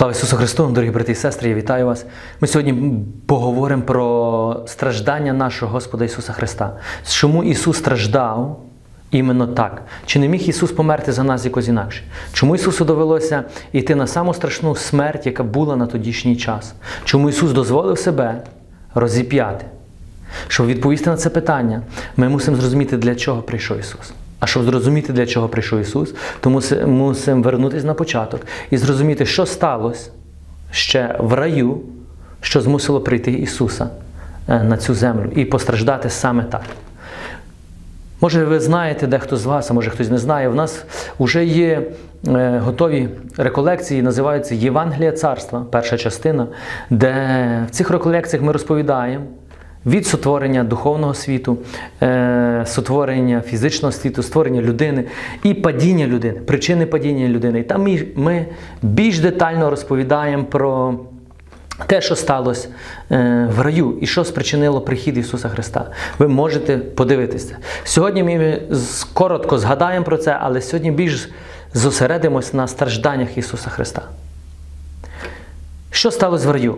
Слава Ісусу Христу! Дорогі брати і сестри, я вітаю вас. Ми сьогодні поговоримо про страждання нашого Господа Ісуса Христа. Чому Ісус страждав іменно так? Чи не міг Ісус померти за нас якось інакше? Чому Ісусу довелося йти на саму страшну смерть, яка була на тодішній час? Чому Ісус дозволив себе розіп'яти? Щоб відповісти на це питання, ми мусимо зрозуміти, для чого прийшов Ісус. А щоб зрозуміти, для чого прийшов Ісус, то мусимо вернутися на початок і зрозуміти, що сталося ще в раю, що змусило прийти Ісуса на цю землю і постраждати саме так. Може, ви знаєте, дехто з вас, а може хтось не знає, в нас вже є готові реколекції, називаються «Євангелія царства», перша частина, де в цих реколекціях ми розповідаємо від сотворення духовного світу, сотворення фізичного світу, створення людини і падіння людини, причини падіння людини. І там ми більш детально розповідаємо про те, що сталося в раю і що спричинило прихід Ісуса Христа. Ви можете подивитися. Сьогодні ми коротко згадаємо про це, але сьогодні більш зосередимось на стражданнях Ісуса Христа. Що сталося в раю?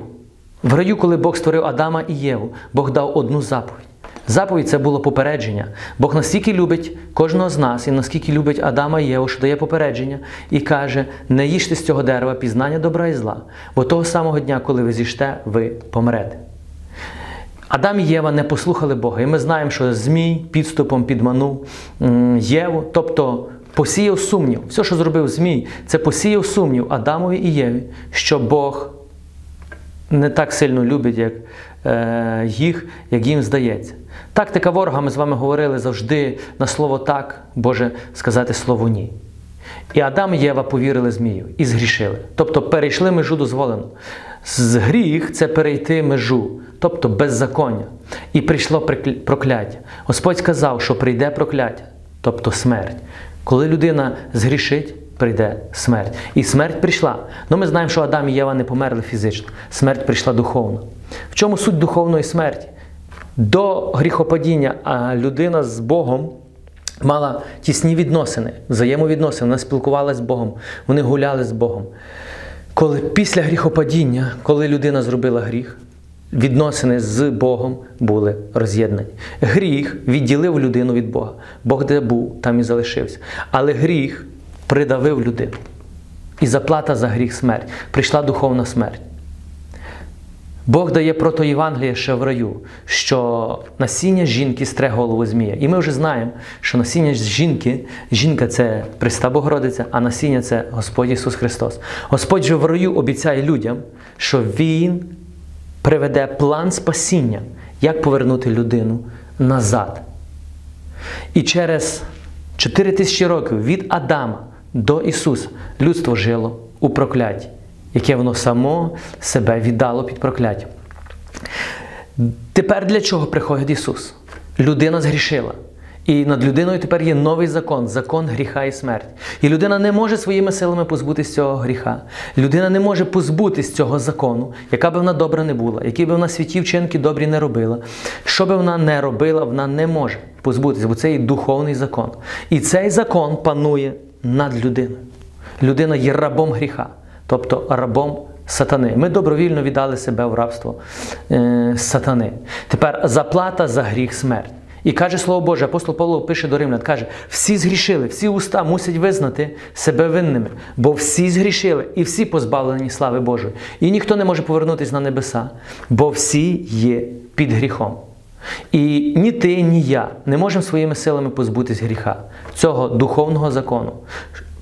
В раю, коли Бог створив Адама і Єву, Бог дав одну заповідь. Заповідь – це було попередження. Бог настільки любить кожного з нас і наскільки любить Адама і Єву, що дає попередження і каже: не їжте з цього дерева пізнання добра і зла, бо того самого дня, коли ви з'їжте, ви помрете. Адам і Єва не послухали Бога. І ми знаємо, що змій підступом підманув Єву, тобто посіяв сумнів. Все, що зробив змій, це посіяв сумнів Адамові і Єві, що Бог не так сильно любить, як їх, як їм здається. Тактика ворога, ми з вами говорили завжди на слово «так», Боже, сказати слово «ні». І Адам і Єва повірили змію і згрішили. Тобто перейшли межу дозволену. Гріх – це перейти межу, тобто беззаконня. І прийшло прокляття. Господь сказав, що прийде прокляття, тобто смерть. Коли людина згрішить, прийде смерть. І смерть прийшла. Але ми знаємо, що Адам і Єва не померли фізично. Смерть прийшла духовно. В чому суть духовної смерті? До гріхопадіння людина з Богом мала тісні відносини, взаємовідносини. Вона спілкувалася з Богом, вони гуляли з Богом. Коли після гріхопадіння, коли людина зробила гріх, відносини з Богом були роз'єднані. Гріх відділив людину від Бога. Бог де був, там і залишився. Але гріх придавив людину. І заплата за гріх – смерть. Прийшла духовна смерть. Бог дає протоєвангеліє ще в раю, що насіння жінки стре голову змія. І ми вже знаємо, що насіння жінки, жінка – це Преста Богородиця, а насіння – це Господь Ісус Христос. Господь же в раю обіцяє людям, що Він приведе план спасіння, як повернути людину назад. І через 4000 років від Адама до Ісуса людство жило у проклятті, яке воно само себе віддало під прокляття. Тепер для чого приходить Ісус? Людина згрішила. І над людиною тепер є новий закон – закон гріха і смерті. І людина не може своїми силами позбутися цього гріха. Людина не може позбутися цього закону, яка б вона добра не була, які б вона святі вчинки добрі не робила. Що б вона не робила, вона не може позбутися, бо це є духовний закон. І цей закон панує над людиною. Людина є рабом гріха, тобто рабом сатани. Ми добровільно віддали себе в рабство сатани. Тепер заплата за гріх – смерть. І каже Слово Боже, апостол Павло пише до Римлян, каже, всі згрішили, всі уста мусять визнати себе винними, бо всі згрішили і всі позбавлені слави Божої. І ніхто не може повернутися на небеса, бо всі є під гріхом. І ні ти, ні я не можемо своїми силами позбутися гріха, цього духовного закону.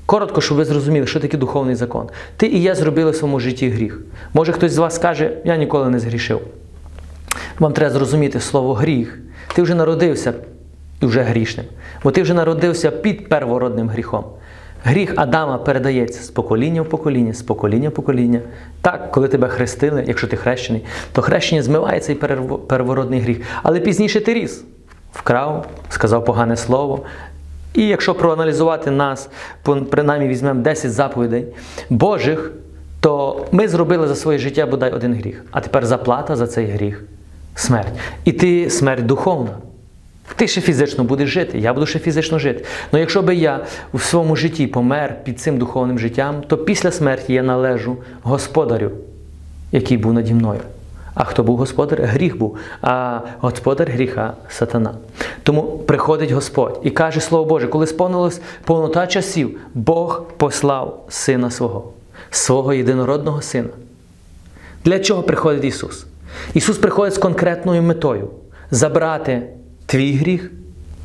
Коротко, щоб ви зрозуміли, що таке духовний закон. Ти і я зробили в своєму житті гріх. Може хтось з вас скаже, я ніколи не згрішив. Вам треба зрозуміти слово «гріх». Ти вже народився вже грішним, бо ти вже народився під первородним гріхом. Гріх Адама передається з покоління в покоління, з покоління в покоління. Так, коли тебе хрестили, якщо ти хрещений, то хрещення змиває цей первородний гріх. Але пізніше ти ріс, вкрав, сказав погане слово. І якщо проаналізувати нас, принаймні візьмемо 10 заповідей Божих, то ми зробили за своє життя бодай один гріх. А тепер заплата за цей гріх – смерть. І ти смерть духовна. Ти ще фізично будеш жити, я буду ще фізично жити. Але якщо би я в своєму житті помер під цим духовним життям, то після смерті я належу господарю, який був наді мною. А хто був господар? Гріх був. А господар гріха – сатана. Тому приходить Господь і каже Слово Боже, коли сповнилась повнота часів, Бог послав Сина Свого, свого єдинородного Сина. Для чого приходить Ісус? Ісус приходить з конкретною метою – забрати твій гріх,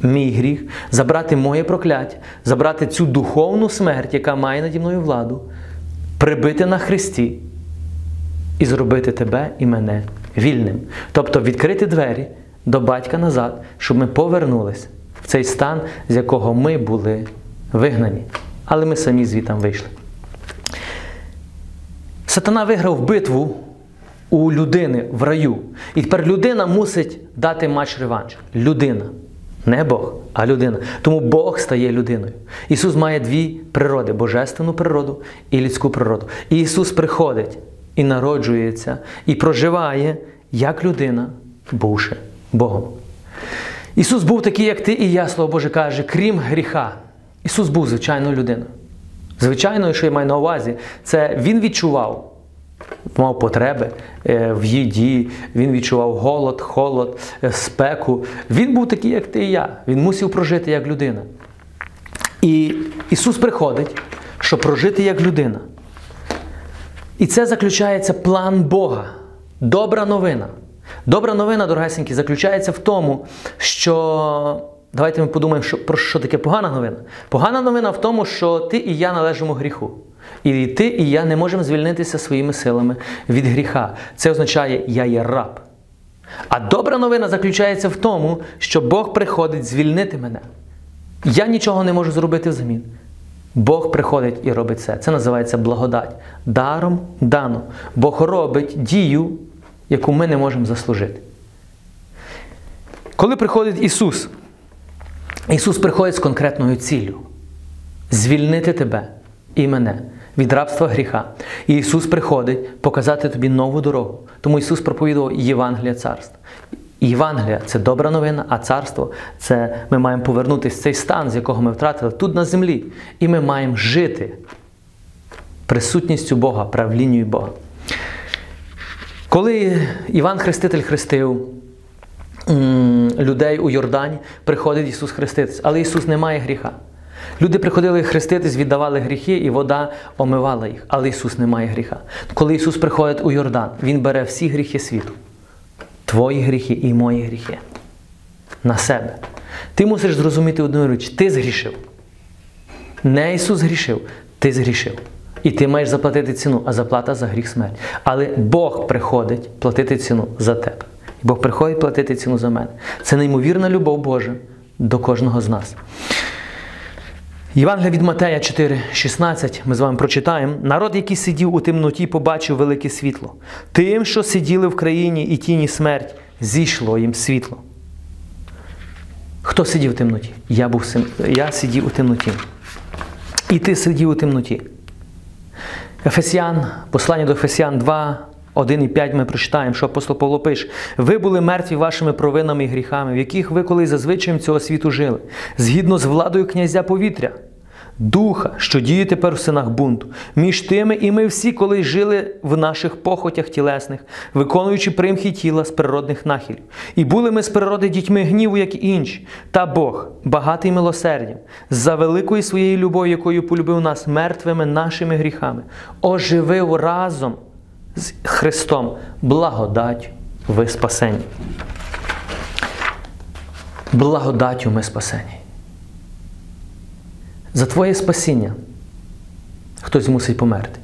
мій гріх, забрати моє прокляття, забрати цю духовну смерть, яка має наді мною владу, прибити на хресті і зробити тебе і мене вільним. Тобто відкрити двері до батька назад, щоб ми повернулись в цей стан, з якого ми були вигнані. Але ми самі звідтам вийшли. Сатана виграв битву у людини в раю. І тепер людина мусить дати матч-реванш. Людина. Не Бог, а людина. Тому Бог стає людиною. Ісус має дві природи – божественну природу і людську природу. І Ісус приходить і народжується, і проживає, як людина, бувши Богом. Ісус був такий, як ти і я, Слово Боже каже, крім гріха. Ісус був звичайною людиною. Звичайною, що я маю на увазі, це Він відчував, мав потреби в їді, Він відчував голод, холод, спеку. Він був такий, як ти і я. Він мусив прожити, як людина. І Ісус приходить, щоб прожити, як людина. І це заключається план Бога. Добра новина. Добра новина, дорогесенькі, заключається в тому, що... Давайте ми подумаємо, про що таке погана новина. Погана новина в тому, що ти і я належимо гріху. І ти і я не можемо звільнитися своїми силами від гріха. Це означає, я є раб. А добра новина заключається в тому, що Бог приходить звільнити мене. Я нічого не можу зробити взамін. Бог приходить і робить це. Це називається благодать. Даром дано. Бог робить дію, яку ми не можемо заслужити. Коли приходить Ісус, Ісус приходить з конкретною ціллю – звільнити тебе і мене від рабства гріха. І Ісус приходить показати тобі нову дорогу. Тому Ісус проповідував Євангелія царства. Євангелія – це добра новина, а царство – це ми маємо повернутися в цей стан, з якого ми втратили тут на землі. І ми маємо жити присутністю Бога, правлінню Бога. Коли Іван Хреститель хрестив людей у Йордані, приходить Ісус хреститись. Але Ісус не має гріха. Люди приходили хреститись, віддавали гріхи, і вода омивала їх. Але Ісус не має гріха. Коли Ісус приходить у Йордан, Він бере всі гріхи світу. Твої гріхи і мої гріхи. На себе. Ти мусиш зрозуміти одну річ. Ти згрішив. Не Ісус згрішив. Ти згрішив. І ти маєш заплатити ціну, а заплата за гріх смерть. Але Бог приходить платити ціну за тебе. І Бог приходить платити ціну за мене. Це неймовірна любов Божа до кожного з нас. Євангелія від Матея 4,16, ми з вами прочитаємо. Народ, який сидів у темноті, побачив велике світло. Тим, що сиділи в країні і тіні смерть, зійшло їм світло. Хто сидів у темноті? Я сидів у темноті. І ти сидів у темноті. Ефесян, послання до Ефесян 2, 1 і 5 ми прочитаємо, що апостол Павло пише. «Ви були мертві вашими провинами і гріхами, в яких ви колись за звичаєм цього світу жили, згідно з владою князя повітря, духа, що діє тепер в синах бунту. Між тими і ми всі колись жили в наших похотях тілесних, виконуючи примхи тіла з природних нахилів. І були ми з природи дітьми гніву, як і інші. Та Бог, багатий милосердям, за великою своєю любов'ю, якою полюбив нас мертвими нашими гріхами, оживив разом з Христом благодать ви спасені». Благодаттю ми спасені. За твоє спасіння хтось мусить померти.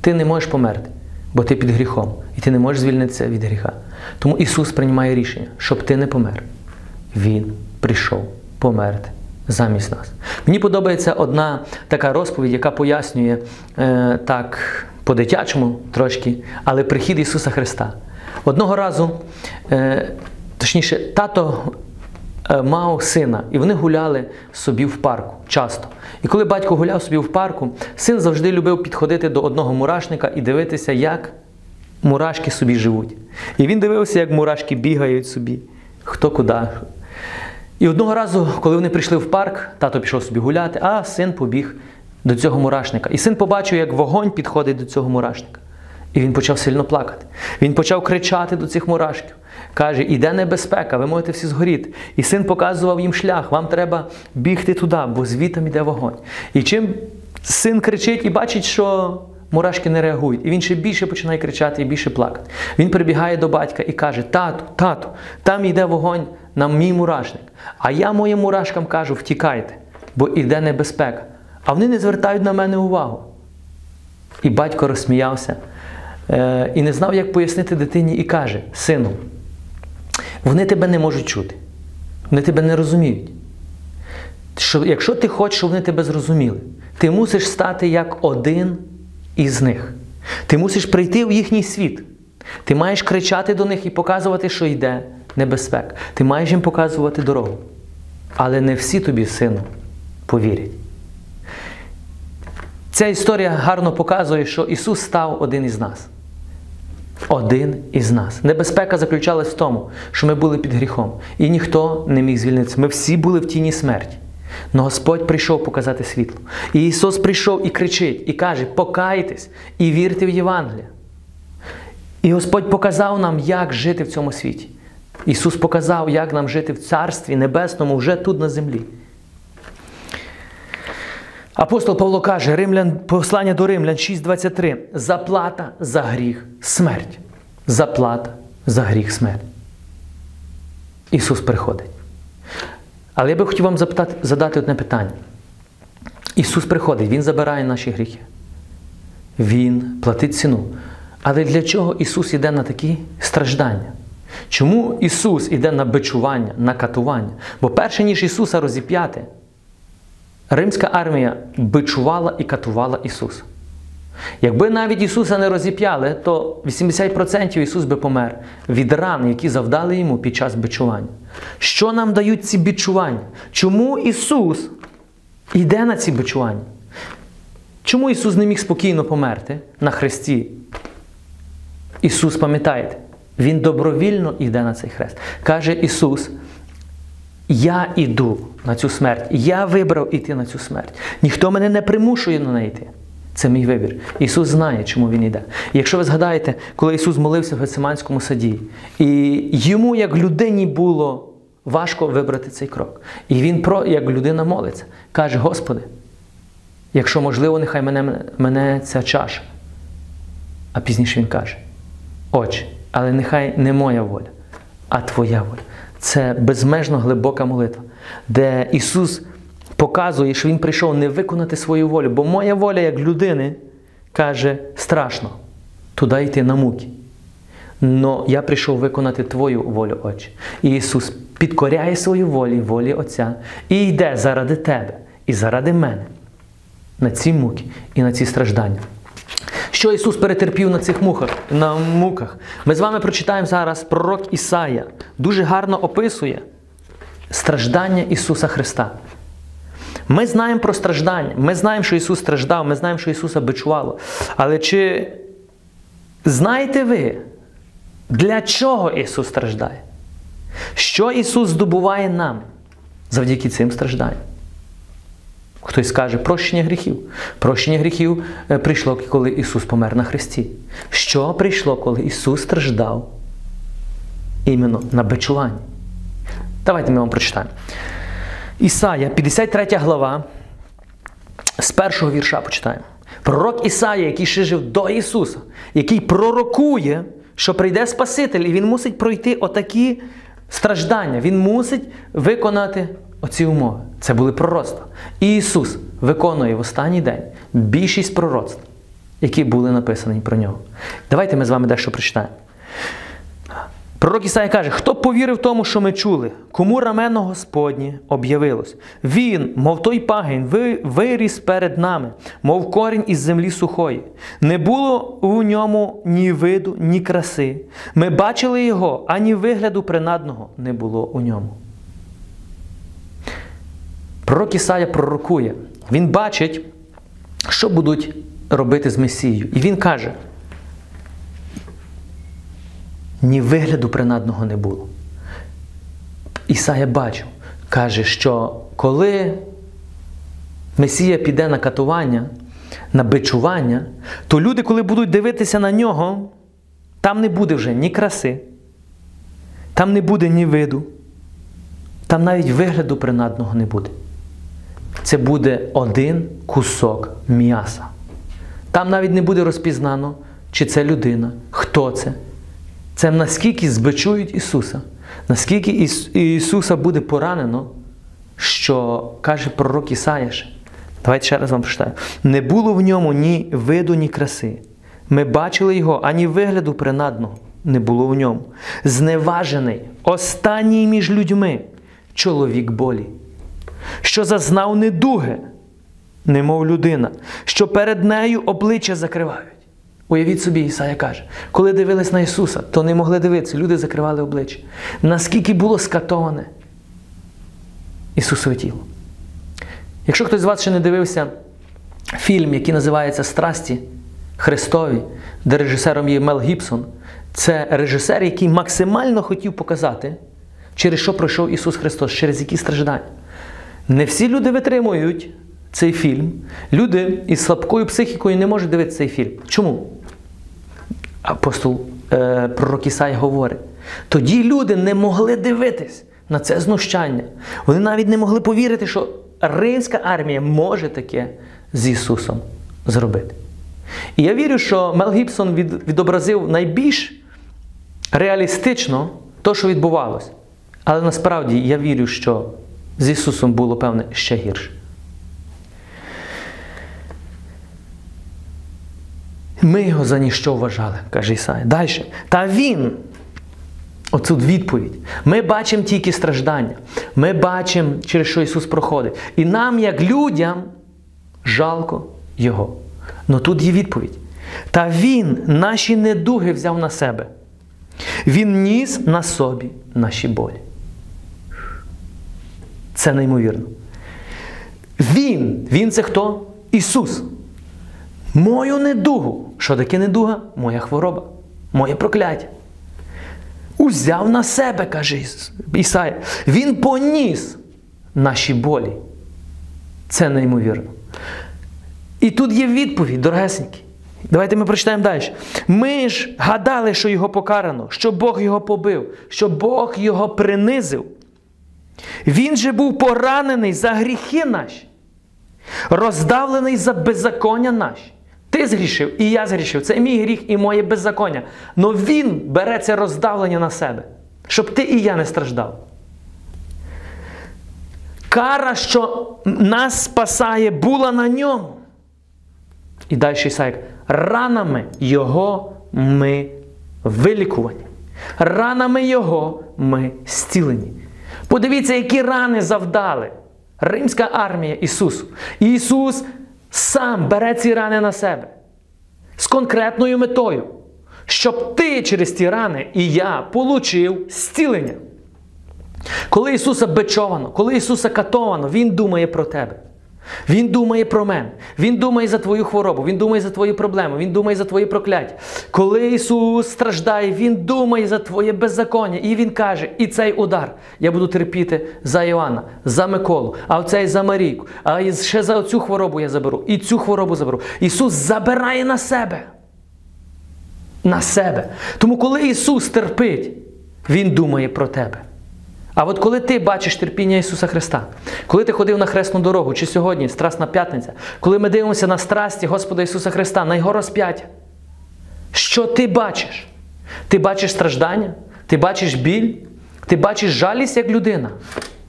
Ти не можеш померти, бо ти під гріхом. І ти не можеш звільнитися від гріха. Тому Ісус приймає рішення, щоб ти не помер. Він прийшов померти замість нас. Мені подобається одна така розповідь, яка пояснює так по-дитячому трошки, але прихід Ісуса Христа. Одного разу, точніше, тато мав сина, і вони гуляли собі в парку, часто. І коли батько гуляв собі в парку, син завжди любив підходити до одного мурашника і дивитися, як мурашки собі живуть. І він дивився, як мурашки бігають собі, хто куди. І одного разу, коли вони прийшли в парк, тато пішов собі гуляти, а син побіг до цього мурашника. І син побачив, як вогонь підходить до цього мурашника. І він почав сильно плакати. Він почав кричати до цих мурашків. Каже, іде небезпека, ви можете всі згоріти. І син показував їм шлях, вам треба бігти туди, бо звідти йде вогонь. І чим син кричить і бачить, що мурашки не реагують. І він ще більше починає кричати і більше плакати. Він прибігає до батька і каже, тату, тату, там йде вогонь на мій мурашник. А я моїм мурашкам кажу, втікайте, бо йде небезпека. А вони не звертають на мене увагу. І батько розсміявся. І не знав, як пояснити дитині, і каже, сину, вони тебе не можуть чути, вони тебе не розуміють. Якщо ти хочеш, щоб вони тебе зрозуміли, ти мусиш стати як один із них. Ти мусиш прийти в їхній світ. Ти маєш кричати до них і показувати, що йде небезпека. Ти маєш їм показувати дорогу. Але не всі тобі, сину, повірять. Ця історія гарно показує, що Ісус став один із нас. Один із нас. Небезпека заключалась в тому, що ми були під гріхом. І ніхто не міг звільнитися. Ми всі були в тіні смерті. Но Господь прийшов показати світло. І Ісус прийшов і кричить, і каже, покайтесь і вірте в Євангеліє. І Господь показав нам, як жити в цьому світі. Ісус показав, як нам жити в Царстві Небесному вже тут на землі. Апостол Павло каже, послання до Римлян 6:23, заплата за гріх – смерть. Заплата за гріх – смерть. Ісус приходить. Але я би хотів вам задати одне питання. Ісус приходить, Він забирає наші гріхи. Він платить ціну. Але для чого Ісус іде на такі страждання? Чому Ісус іде на бичування, на катування? Бо перше, ніж Ісуса розіп'яти, римська армія бичувала і катувала Ісуса. Якби навіть Ісуса не розіп'яли, то 80% Ісус би помер від ран, які завдали Йому під час бичування. Що нам дають ці бичування? Чому Ісус йде на ці бичування? Чому Ісус не міг спокійно померти на хресті? Ісус, пам'ятаєте, Він добровільно йде на цей хрест. Каже Ісус, я йду на цю смерть. Я вибрав йти на цю смерть. Ніхто мене не примушує на неї йти. Це мій вибір. Ісус знає, чому Він йде. І якщо ви згадаєте, коли Ісус молився в Гециманському саді, і Йому, як людині, було важко вибрати цей крок. І Він, як людина, молиться. Каже, Господи, якщо можливо, нехай мене ця чаша. А пізніше Він каже, Отче, але нехай не моя воля, а Твоя воля. Це безмежно глибока молитва, де Ісус показує, що Він прийшов не виконати свою волю. Бо моя воля, як людини, каже, страшно туди йти на муки. Но я прийшов виконати Твою волю, Отче. І Ісус підкоряє свою волі, волі Отця, і йде заради Тебе, і заради мене на ці муки і на ці страждання. Що Ісус перетерпів на цих муках? Ми з вами прочитаємо зараз пророк Ісая. Дуже гарно описує страждання Ісуса Христа. Ми знаємо про страждання. Ми знаємо, що Ісус страждав. Ми знаємо, що Ісуса бичувало. Але чи знаєте ви, для чого Ісус страждає? Що Ісус здобуває нам завдяки цим стражданням? Хтось скаже, прощення гріхів. Прощення гріхів прийшло, коли Ісус помер на хресті. Що прийшло, коли Ісус страждав? Іменно на бичуванні. Давайте ми вам прочитаємо. Ісая, 53 глава, з першого вірша почитаємо. Пророк Ісая, який ще жив до Ісуса, який пророкує, що прийде Спаситель, і Він мусить пройти отакі страждання. Він мусить виконати оці умови. Це були пророцтва. І Ісус виконує в останній день більшість пророцтв, які були написані про Нього. Давайте ми з вами дещо прочитаємо. Пророк Ісая каже, хто б повірив тому, що ми чули, кому рамено Господнє об'явилось. Він, мов той пагін, виріс перед нами, мов корінь із землі сухої. Не було у ньому ні виду, ні краси. Ми бачили його, ані вигляду принадного не було у ньому. Пророк Ісая пророкує. Він бачить, що будуть робити з Месією. І він каже, ні вигляду принадного не було. Ісая бачив, каже, що коли Месія піде на катування, на бичування, то люди, коли будуть дивитися на нього, там не буде вже ні краси, там не буде ні виду, там навіть вигляду принадного не буде. Це буде один кусок м'яса. Там навіть не буде розпізнано, чи це людина, хто це. Це наскільки збичують Ісуса, наскільки Ісуса буде поранено, що каже пророк Ісая. Давайте ще раз вам прочитаю. «Не було в ньому ні виду, ні краси. Ми бачили його, ані вигляду принадного не було в ньому. Зневажений, останній між людьми, чоловік болі, що зазнав недуги, немов людина, що перед нею обличчя закривають». Уявіть собі, Ісая каже, коли дивились на Ісуса, то не могли дивитися, люди закривали обличчя. Наскільки було скатоване Ісусове тіло. Якщо хтось з вас ще не дивився фільм, який називається «Страсті Христові», де режисером є Мел Гібсон, це режисер, який максимально хотів показати, через що пройшов Ісус Христос, через які страждання. Не всі люди витримують цей фільм. Люди із слабкою психікою не можуть дивитися цей фільм. Чому? Апостол пророк Ісая говорить, тоді люди не могли дивитись на це знущання. Вони навіть не могли повірити, що римська армія може таке з Ісусом зробити. І я вірю, що Мел Гібсон відобразив найбільш реалістично те, що відбувалося. Але насправді я вірю, що з Ісусом було, певне, ще гірше. Ми його за ніщо вважали, каже Ісая. Далі. Та він, оцю відповідь, ми бачимо тільки страждання. Ми бачимо, через що Ісус проходить. І нам, як людям, жалко його. Но тут є відповідь. Та він наші недуги взяв на себе. Він ніс на собі наші болі. Це неймовірно. Він це хто? Ісус. Мою недугу. Що таке недуга? Моя хвороба. Моє прокляття. Узяв на себе, каже Ісая. Він поніс наші болі. Це неймовірно. І тут є відповідь, дорогесенькі. Давайте ми прочитаємо далі. Ми ж гадали, що його покарано, що Бог його побив, що Бог його принизив. Він же був поранений за гріхи наші, роздавлений за беззаконня наші. Ти згрішив, і я згрішив. Це мій гріх і моє беззаконня. Но він бере це роздавлення на себе, щоб ти і я не страждав. Кара, що нас спасає, була на ньому. І далі Ісая: ранами його ми вилікувані. Ранами його ми зцілені. Подивіться, які рани завдали римська армія Ісусу. І Ісус сам бере ці рани на себе. З конкретною метою. Щоб ти через ті рани і я получив зцілення. Коли Ісуса бичовано, коли Ісуса катовано, Він думає про тебе. Він думає про мене. Він думає за твою хворобу. Він думає за твої проблеми. Він думає за твої прокляття. Коли Ісус страждає, Він думає за твоє беззаконня. І Він каже, і цей удар я буду терпіти за Івана, за Миколу, а цей за Марійку. А ще за цю хворобу я заберу. І цю хворобу заберу. Ісус забирає на себе. На себе. Тому коли Ісус терпить, Він думає про тебе. А от коли ти бачиш терпіння Ісуса Христа, коли ти ходив на хресну дорогу, чи сьогодні, Страсна п'ятниця, коли ми дивимося на страсті Господа Ісуса Христа, на Його розп'яття, що ти бачиш? Ти бачиш страждання? Ти бачиш біль? Ти бачиш жалість як людина?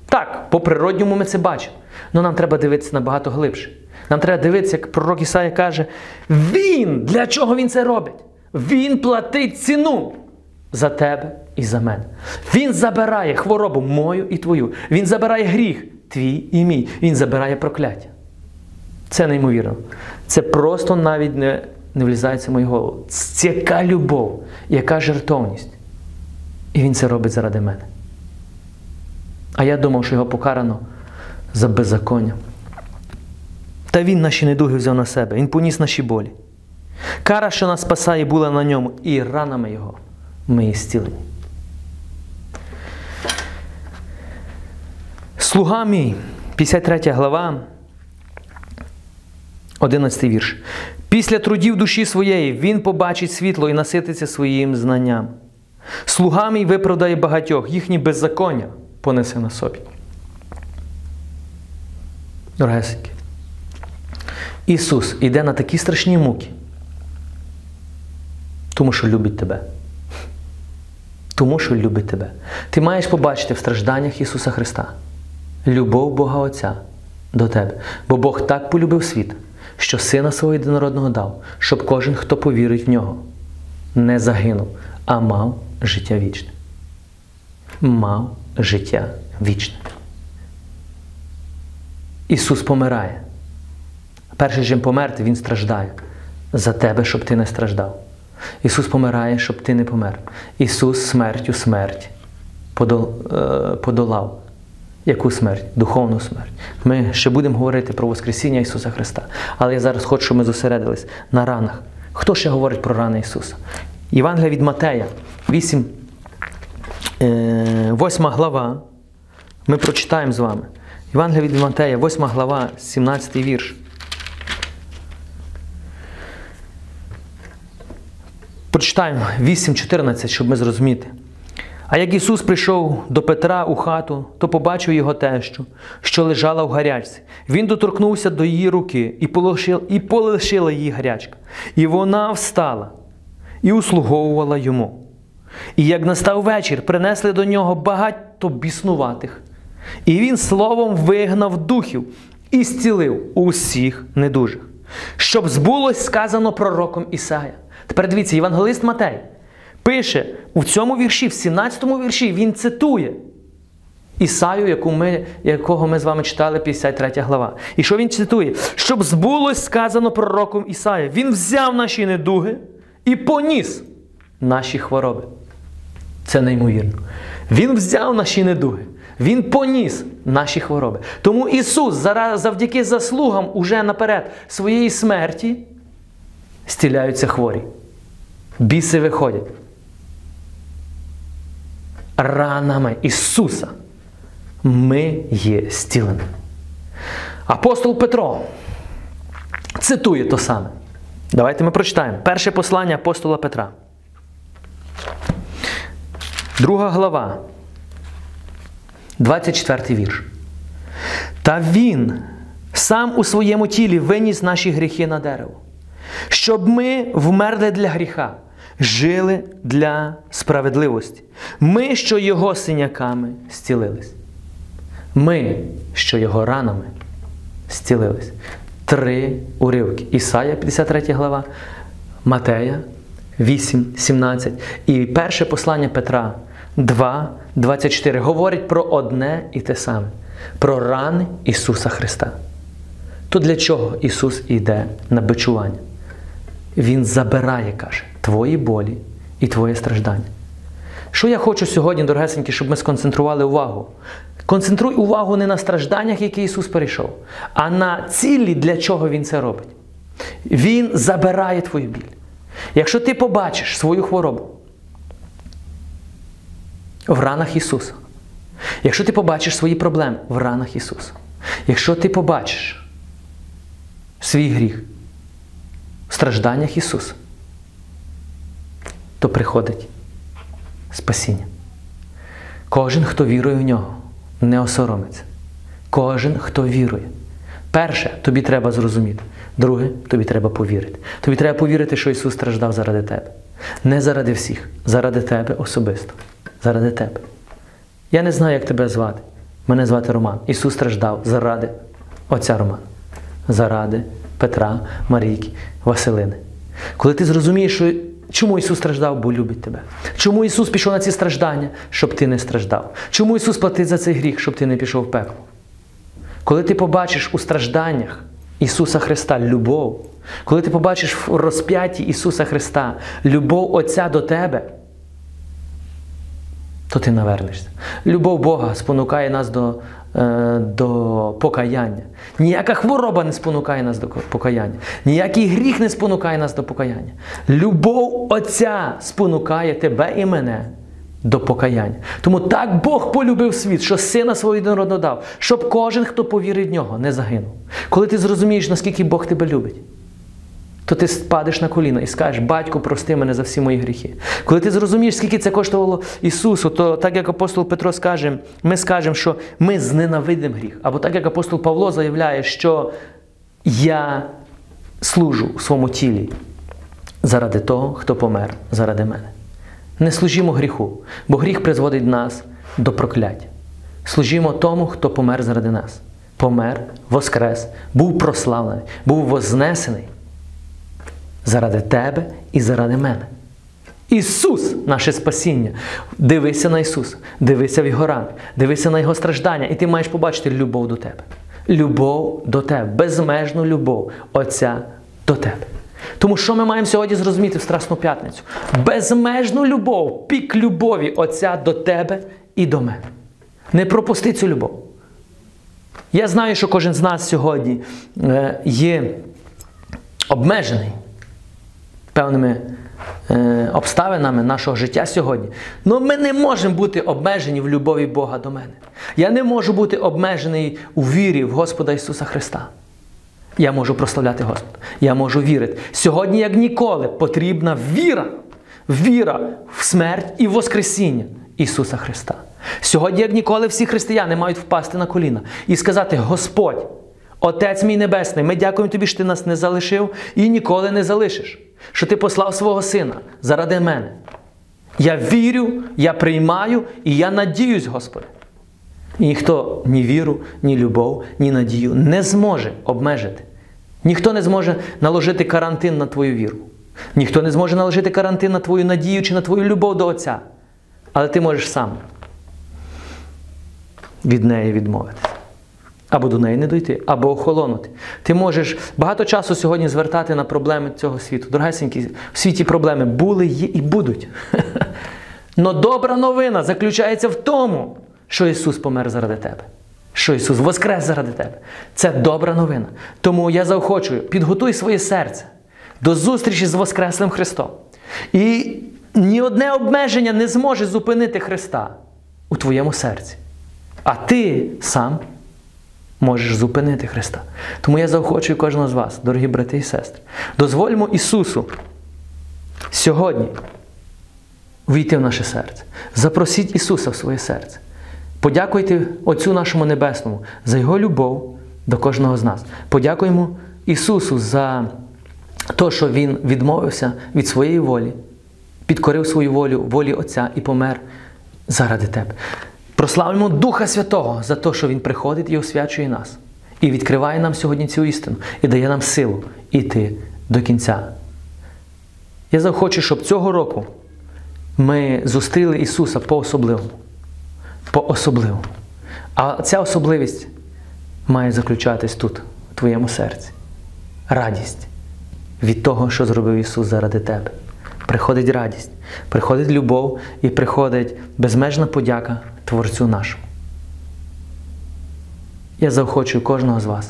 Так, по-природньому ми це бачимо. Але нам треба дивитися набагато глибше. Нам треба дивитися, як пророк Ісая каже, Він! Для чого Він це робить? Він платить ціну за тебе і за мене. Він забирає хворобу мою і твою. Він забирає гріх твій і мій. Він забирає прокляття. Це неймовірно. Це просто навіть не влізається в мою голову. Це яка любов, яка жертовність. І Він це робить заради мене. А я думав, що його покарано за беззаконня. Та Він наші недуги взяв на себе. Він поніс наші болі. Кара, що нас спасає, була на ньому. І ранами його ми зцілені. Слуга мій, 53 глава, 11 вірш. Після трудів душі своєї він побачить світло і насититься своїм знанням. Слуга мій виправдає багатьох, їхні беззаконня понесе на собі. Дорогесенькі, Ісус йде на такі страшні муки, тому що любить тебе. Тому що любить тебе. Ти маєш побачити в стражданнях Ісуса Христа любов Бога Отця до тебе. Бо Бог так полюбив світ, що Сина Свого Єдинородного дав, щоб кожен, хто повірить в Нього, не загинув, а мав життя вічне. Мав життя вічне. Ісус помирає. Перше, чим померти, Він страждає. За тебе, щоб ти не страждав. Ісус помирає, щоб ти не помер. Ісус смертю смерть подолав. Яку смерть? Духовну смерть. Ми ще будемо говорити про Воскресіння Ісуса Христа. Але я зараз хочу, щоб ми зосередились на ранах. Хто ще говорить про рани Ісуса? Євангелія від Матея, 8 глава. Ми прочитаємо з вами. Євангелія від Матея, 8 глава, 17 вірш. Прочитаємо 8:14, щоб ми зрозуміти. А як Ісус прийшов до Петра у хату, то побачив його тещу, що лежала в гарячці. Він доторкнувся до її руки і полишила її гарячка. І вона встала і услуговувала йому. І як настав вечір, принесли до нього багато біснуватих. І він словом вигнав духів і зцілив усіх недужих. Щоб збулось сказано пророком Ісая. Тепер дивіться, євангелист Матей пише у цьому вірші, в 17-му вірші, він цитує Ісаю, якого ми з вами читали, 53 глава. І що він цитує? Щоб збулось сказано пророком Ісая. Він взяв наші недуги і поніс наші хвороби. Це неймовірно. Він взяв наші недуги. Він поніс наші хвороби. Тому Ісус завдяки заслугам уже наперед своєї смерті зціляються хворі. Біси виходять. Ранами Ісуса ми є зцілені. Апостол Петро цитує то саме. Давайте ми прочитаємо. Перше послання апостола Петра. 2 глава. 24 вірш. Та Він сам у своєму тілі виніс наші гріхи на дерево, щоб ми вмерли для гріха, жили для справедливості. Ми, що Його синяками зцілились. Ми, що Його ранами зцілились. Три уривки. Ісая, 53 глава, Матея, 8:17 і перше послання Петра, 2:24. Говорить про одне і те саме. Про рани Ісуса Христа. То для чого Ісус йде на бичування? Він забирає, каже, твої болі і твоє страждання. Що я хочу сьогодні, дорогесенькі, щоб ми сконцентрували увагу? Концентруй увагу не на стражданнях, які Ісус перейшов, а на цілі, для чого Він це робить. Він забирає твою біль. Якщо ти побачиш свою хворобу в ранах Ісуса, якщо ти побачиш свої проблеми в ранах Ісуса, якщо ти побачиш свій гріх в стражданнях Ісуса, то приходить спасіння. Кожен, хто вірує в Нього, не осоромиться. Кожен, хто вірує. Перше, тобі треба зрозуміти. Друге, тобі треба повірити. Тобі треба повірити, що Ісус страждав заради тебе. Не заради всіх, заради тебе особисто. Заради тебе. Я не знаю, як тебе звати. Мене звати Роман. Ісус страждав заради отця Романа. Заради Петра, Марійки, Василини. Коли ти зрозумієш, чому Ісус страждав, бо любить тебе. Чому Ісус пішов на ці страждання, щоб ти не страждав. Чому Ісус платить за цей гріх, щоб ти не пішов в пекло. Коли ти побачиш у стражданнях Ісуса Христа любов, коли ти побачиш в розп'ятті Ісуса Христа любов Отця до тебе, то ти навернешся. Любов Бога спонукає нас до покаяння. Ніяка хвороба не спонукає нас до покаяння. Ніякий гріх не спонукає нас до покаяння. Любов Отця спонукає тебе і мене до покаяння. Тому так Бог полюбив світ, що Сина Свого Єдинородного дав, щоб кожен, хто повірить в Нього, не загинув. Коли ти зрозумієш, наскільки Бог тебе любить, то ти спадеш на коліна і скажеш: «Батько, прости мене за всі мої гріхи». Коли ти зрозумієш, скільки це коштувало Ісусу, то так, як апостол Петро скаже, ми скажемо, що ми зненавидимо гріх. Або так, як апостол Павло заявляє, що я служу в своєму тілі заради того, хто помер заради мене. Не служімо гріху, бо гріх призводить нас до прокляття. Служімо тому, хто помер заради нас. Помер, воскрес, був прославлений, був вознесений заради тебе і заради мене. Ісус – наше спасіння. Дивися на Ісуса, дивися в Його рани, дивися на Його страждання, і ти маєш побачити любов до тебе. Любов до тебе, безмежну любов Отця до тебе. Тому що ми маємо сьогодні зрозуміти в Страсну П'ятницю? Безмежну любов, пік любові Отця до тебе і до мене. Не пропусти цю любов. Я знаю, що кожен з нас сьогодні є обмежений певними обставинами нашого життя сьогодні. Але ми не можемо бути обмежені в любові Бога до мене. Я не можу бути обмежений у вірі в Господа Ісуса Христа. Я можу прославляти Господа. Я можу вірити. Сьогодні, як ніколи, потрібна віра. Віра в смерть і воскресіння Ісуса Христа. Сьогодні, як ніколи, всі християни мають впасти на коліна і сказати: «Господь, Отець мій Небесний, ми дякуємо Тобі, що Ти нас не залишив і ніколи не залишиш, що Ти послав свого Сина заради мене. Я вірю, я приймаю і я надіюсь, Господи». І ніхто ні віру, ні любов, ні надію не зможе обмежити. Ніхто не зможе наложити карантин на твою віру. Ніхто не зможе наложити карантин на твою надію чи на твою любов до Отця. Але ти можеш сам від неї відмовитися. Або до неї не дойти, або охолонути. Ти можеш багато часу сьогодні звертати на проблеми цього світу. Дорогесенькі, в світі проблеми були, є і будуть. Но добра новина заключається в тому, що Ісус помер заради тебе. Що Ісус воскрес заради тебе. Це добра новина. Тому я заохочую, підготуй своє серце до зустрічі з воскреслим Христом. І ні одне обмеження не зможе зупинити Христа у твоєму серці. А ти сам можеш зупинити Христа. Тому я заохочую кожного з вас, дорогі брати і сестри. Дозвольмо Ісусу сьогодні війти в наше серце. Запросіть Ісуса в своє серце. Подякуйте Отцю нашому Небесному за Його любов до кожного з нас. Подякуємо Ісусу за те, що Він відмовився від своєї волі, підкорив свою волю, волі Отця і помер заради тебе. Прославимо Духа Святого за те, що Він приходить і освячує нас. І відкриває нам сьогодні цю істину. І дає нам силу йти до кінця. Я захочу, щоб цього року ми зустріли Ісуса по-особливому. По-особливому. А ця особливість має заключатись тут, в твоєму серці. Радість від того, що зробив Ісус заради тебе. Приходить радість, приходить любов і приходить безмежна подяка Творцю нашому. Я заохочую кожного з вас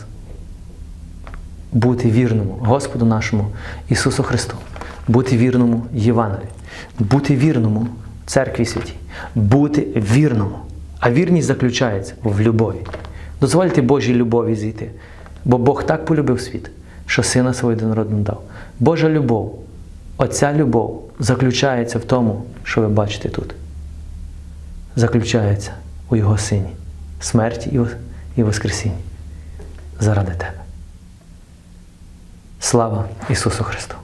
бути вірному Господу нашому Ісусу Христу, бути вірному Євангелію, бути вірному Церкві Святій, бути вірному. А вірність заключається в любові. Дозвольте Божій любові зійти, бо Бог так полюбив світ, що Сина Свого Єдинородного дав. Божа любов, Отця любов заключається в тому, що ви бачите тут. Заключається у Його Сині, смерті і воскресінні заради тебе. Слава Ісусу Христу!